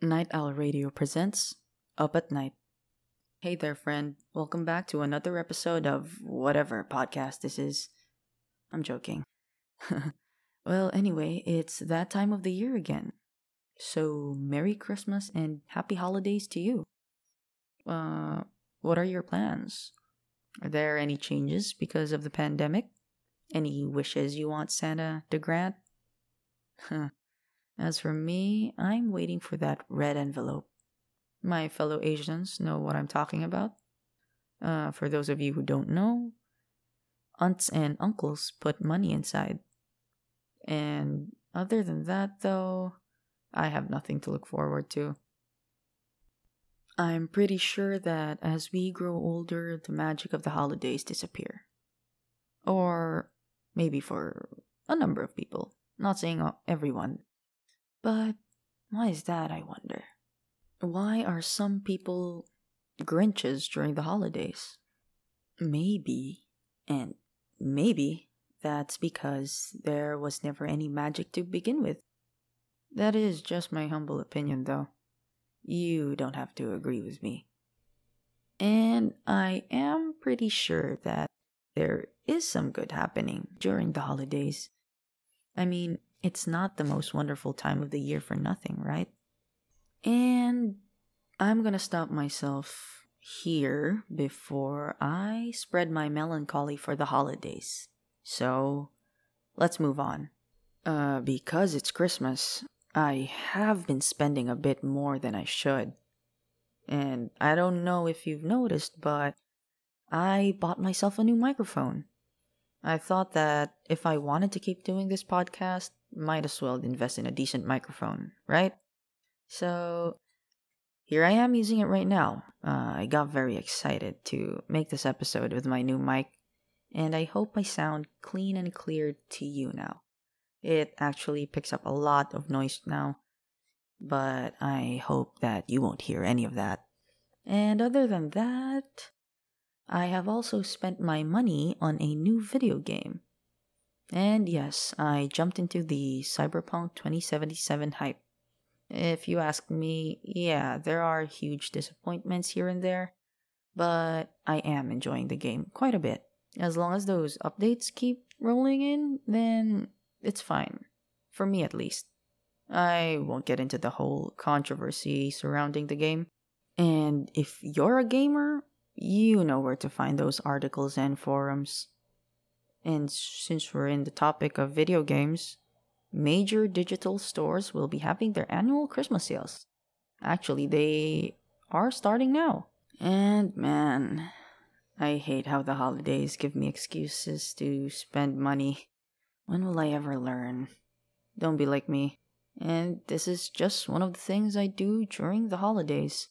Night Owl Radio presents Up at Night. Hey there, friend. Welcome back to another episode of whatever podcast this is. I'm joking. Well, anyway, it's that time of the year again. So, Merry Christmas and Happy Holidays to you. What are your plans? Are there any changes because of the pandemic? Any wishes you want Santa to grant? As for me, I'm waiting for that red envelope. My fellow Asians know what I'm talking about. For those of you who don't know, aunts and uncles put money inside. And other than that, though, I have nothing to look forward to. I'm pretty sure that as we grow older, the magic of the holidays disappear. Or maybe for a number of people. Not saying everyone. But why is that, I wonder? Why are some people Grinches during the holidays? Maybe that's because there was never any magic to begin with. That is just my humble opinion, though. You don't have to agree with me. And I am pretty sure that there is some good happening during the holidays. I mean, it's not the most wonderful time of the year for nothing, right? And I'm gonna stop myself here before I spread my melancholy for the holidays. So, let's move on. Because it's Christmas, I have been spending a bit more than I should. And I don't know if you've noticed, but I bought myself a new microphone. I thought that if I wanted to keep doing this podcast, might as well invest in a decent microphone, right? So, here I am using it right now. I got very excited to make this episode with my new mic, and I hope I sound clean and clear to you now. It actually picks up a lot of noise now, but I hope that you won't hear any of that. And other than that, I have also spent my money on a new video game. And yes, I jumped into the Cyberpunk 2077 hype. If you ask me, yeah, there are huge disappointments here and there, but I am enjoying the game quite a bit. As long as those updates keep rolling in, then it's fine. For me, at least. I won't get into the whole controversy surrounding the game. And if you're a gamer, you know where to find those articles and forums. And since we're in the topic of video games, major digital stores will be having their annual Christmas sales. Actually, they are starting now. And man, I hate how the holidays give me excuses to spend money. When will I ever learn? Don't be like me. And this is just one of the things I do during the holidays.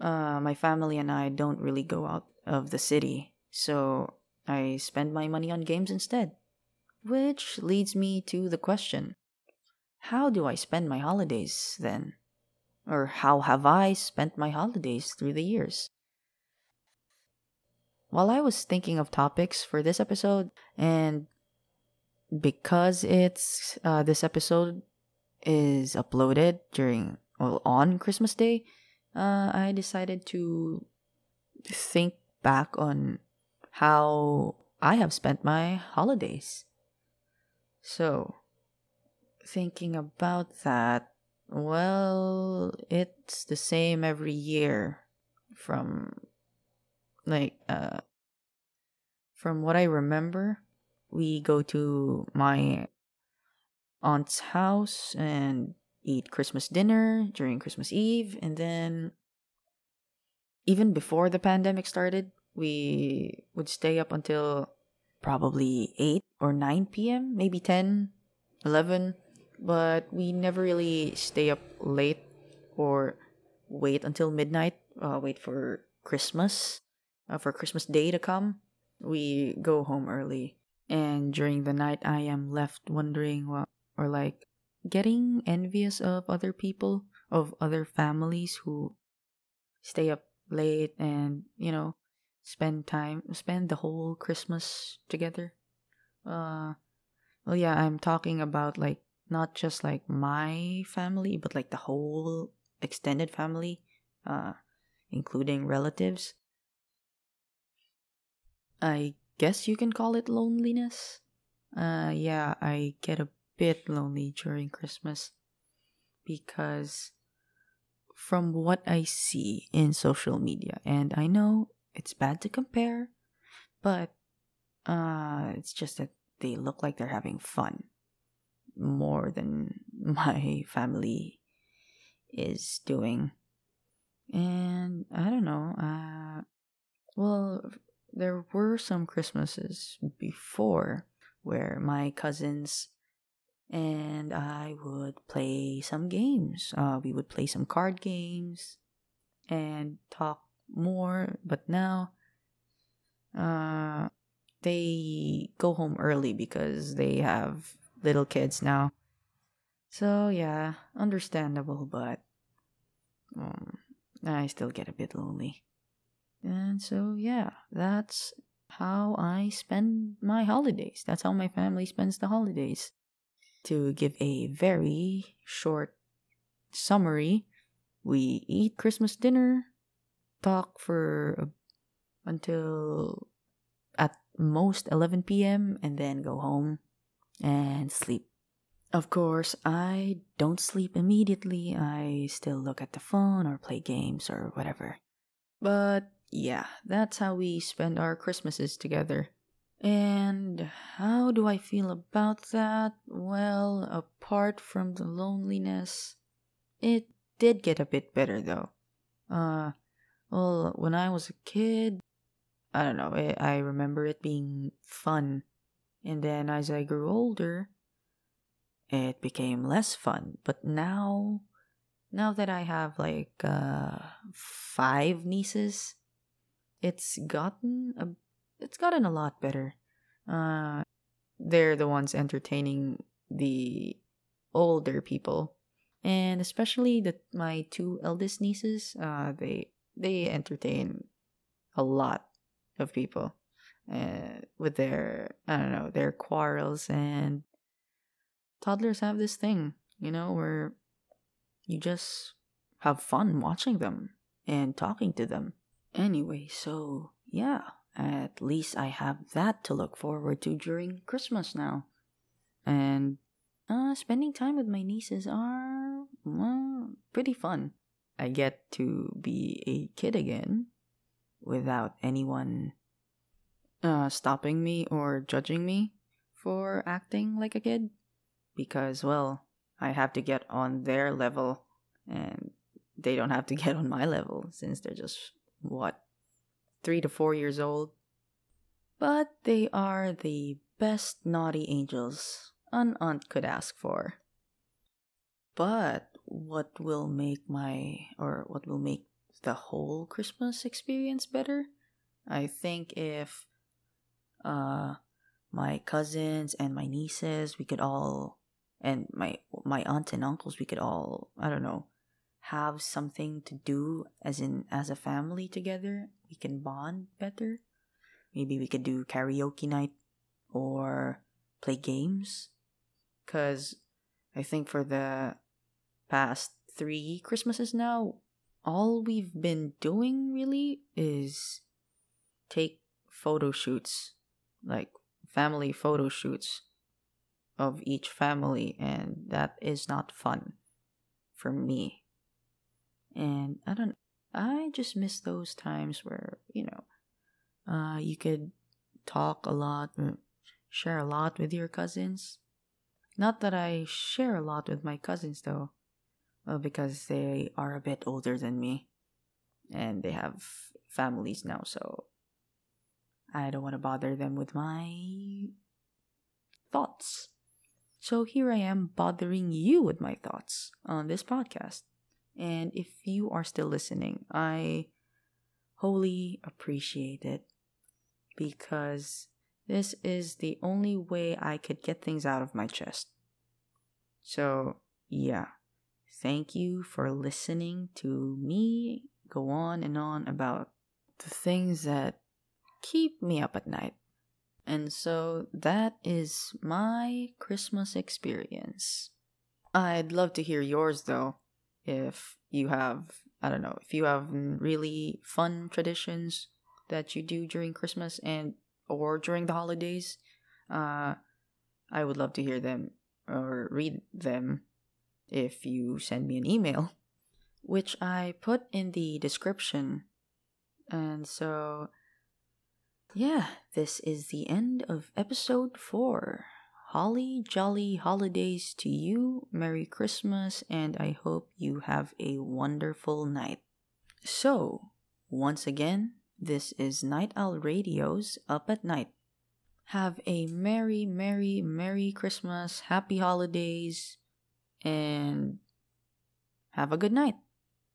My family and I don't really go out of the city, so I spend my money on games instead. Which leads me to the question, how do I spend my holidays then? Or how have I spent my holidays through the years? While I was thinking of topics for this episode, and because it's this episode is uploaded on Christmas Day, I decided to think back on how I have spent my holidays. So, thinking about that, well, it's the same every year from what I remember. We go to my aunt's house and eat Christmas dinner during Christmas Eve, and then even before the pandemic started, we would stay up until probably 8 or 9 p.m., maybe 10, 11, but we never really stay up late or wait until midnight, wait for Christmas Day to come. We go home early, and during the night, I am left wondering, getting envious of other people, of other families who stay up late and, spend the whole Christmas together. I'm talking about not just like my family, but like the whole extended family, including relatives. I guess you can call it loneliness. Yeah, I get a bit lonely during Christmas because from what I see in social media, and I know it's bad to compare, but it's just that they look like they're having fun more than my family is doing. And I don't know, well, there were some Christmases before where my cousins and I would play some games. We would play some card games and talk more, but now they go home early because they have little kids now. So yeah, understandable, but I still get a bit lonely. And so yeah, that's how I spend my holidays. That's how my family spends the holidays. To give a very short summary, we eat Christmas dinner, talk for until at most 11 p.m., and then go home and sleep. Of course, I don't sleep immediately. I still look at the phone or play games or whatever. But yeah, that's how we spend our Christmases together. And how do I feel about that? Well, apart from the loneliness, it did get a bit better though. Well, when I was a kid, I don't know, I remember it being fun. And then as I grew older, it became less fun. But now that I have like 5 nieces, it's gotten a lot better. They're the ones entertaining the older people, and especially my 2 eldest nieces. They entertain a lot of people with their, I don't know, their quarrels. And toddlers have this thing, you know, where you just have fun watching them and talking to them. Anyway, so yeah. At least I have that to look forward to during Christmas now. And spending time with my nieces are pretty fun. I get to be a kid again without anyone stopping me or judging me for acting like a kid. Because, well, I have to get on their level and they don't have to get on my level since they're just, 3 to 4 years old. But they are the best naughty angels an aunt could ask for. But what will make the whole Christmas experience better? I think if my cousins and my nieces, we could all, and my aunts and uncles, we could all, I don't know, have something to do as a family together. We can bond better. Maybe we could do karaoke night or play games. Because I think for the past 3 Christmases now, all we've been doing really is take photo shoots, like family photo shoots of each family, and that is not fun for me. And I just miss those times where, you know, you could talk a lot, share a lot with your cousins. Not that I share a lot with my cousins though, because they are a bit older than me and they have families now, so I don't want to bother them with my thoughts. So here I am bothering you with my thoughts on this podcast. And if you are still listening, I wholly appreciate it, because this is the only way I could get things out of my chest. So, yeah, thank you for listening to me go on and on about the things that keep me up at night. And so that is my Christmas experience. I'd love to hear yours, though. If you have, I don't know, if you have really fun traditions that you do during Christmas and or during the holidays, I would love to hear them or read them if you send me an email, which I put in the description. And so, yeah, this is the end of episode 4. Holly jolly holidays to you, Merry Christmas, and I hope you have a wonderful night. So, once again, this is Night Owl Radio's Up at Night. Have a merry, merry, merry Christmas, happy holidays, and have a good night.